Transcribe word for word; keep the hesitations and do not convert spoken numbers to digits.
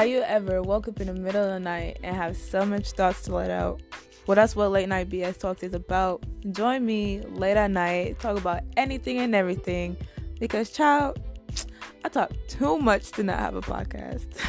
Have you ever woke up in the middle of the night and have so much thoughts to let out? Well, that's what Late Night B S Talks is about. Join me late at night, talk about anything and everything, because, child, I talk too much to not have a podcast.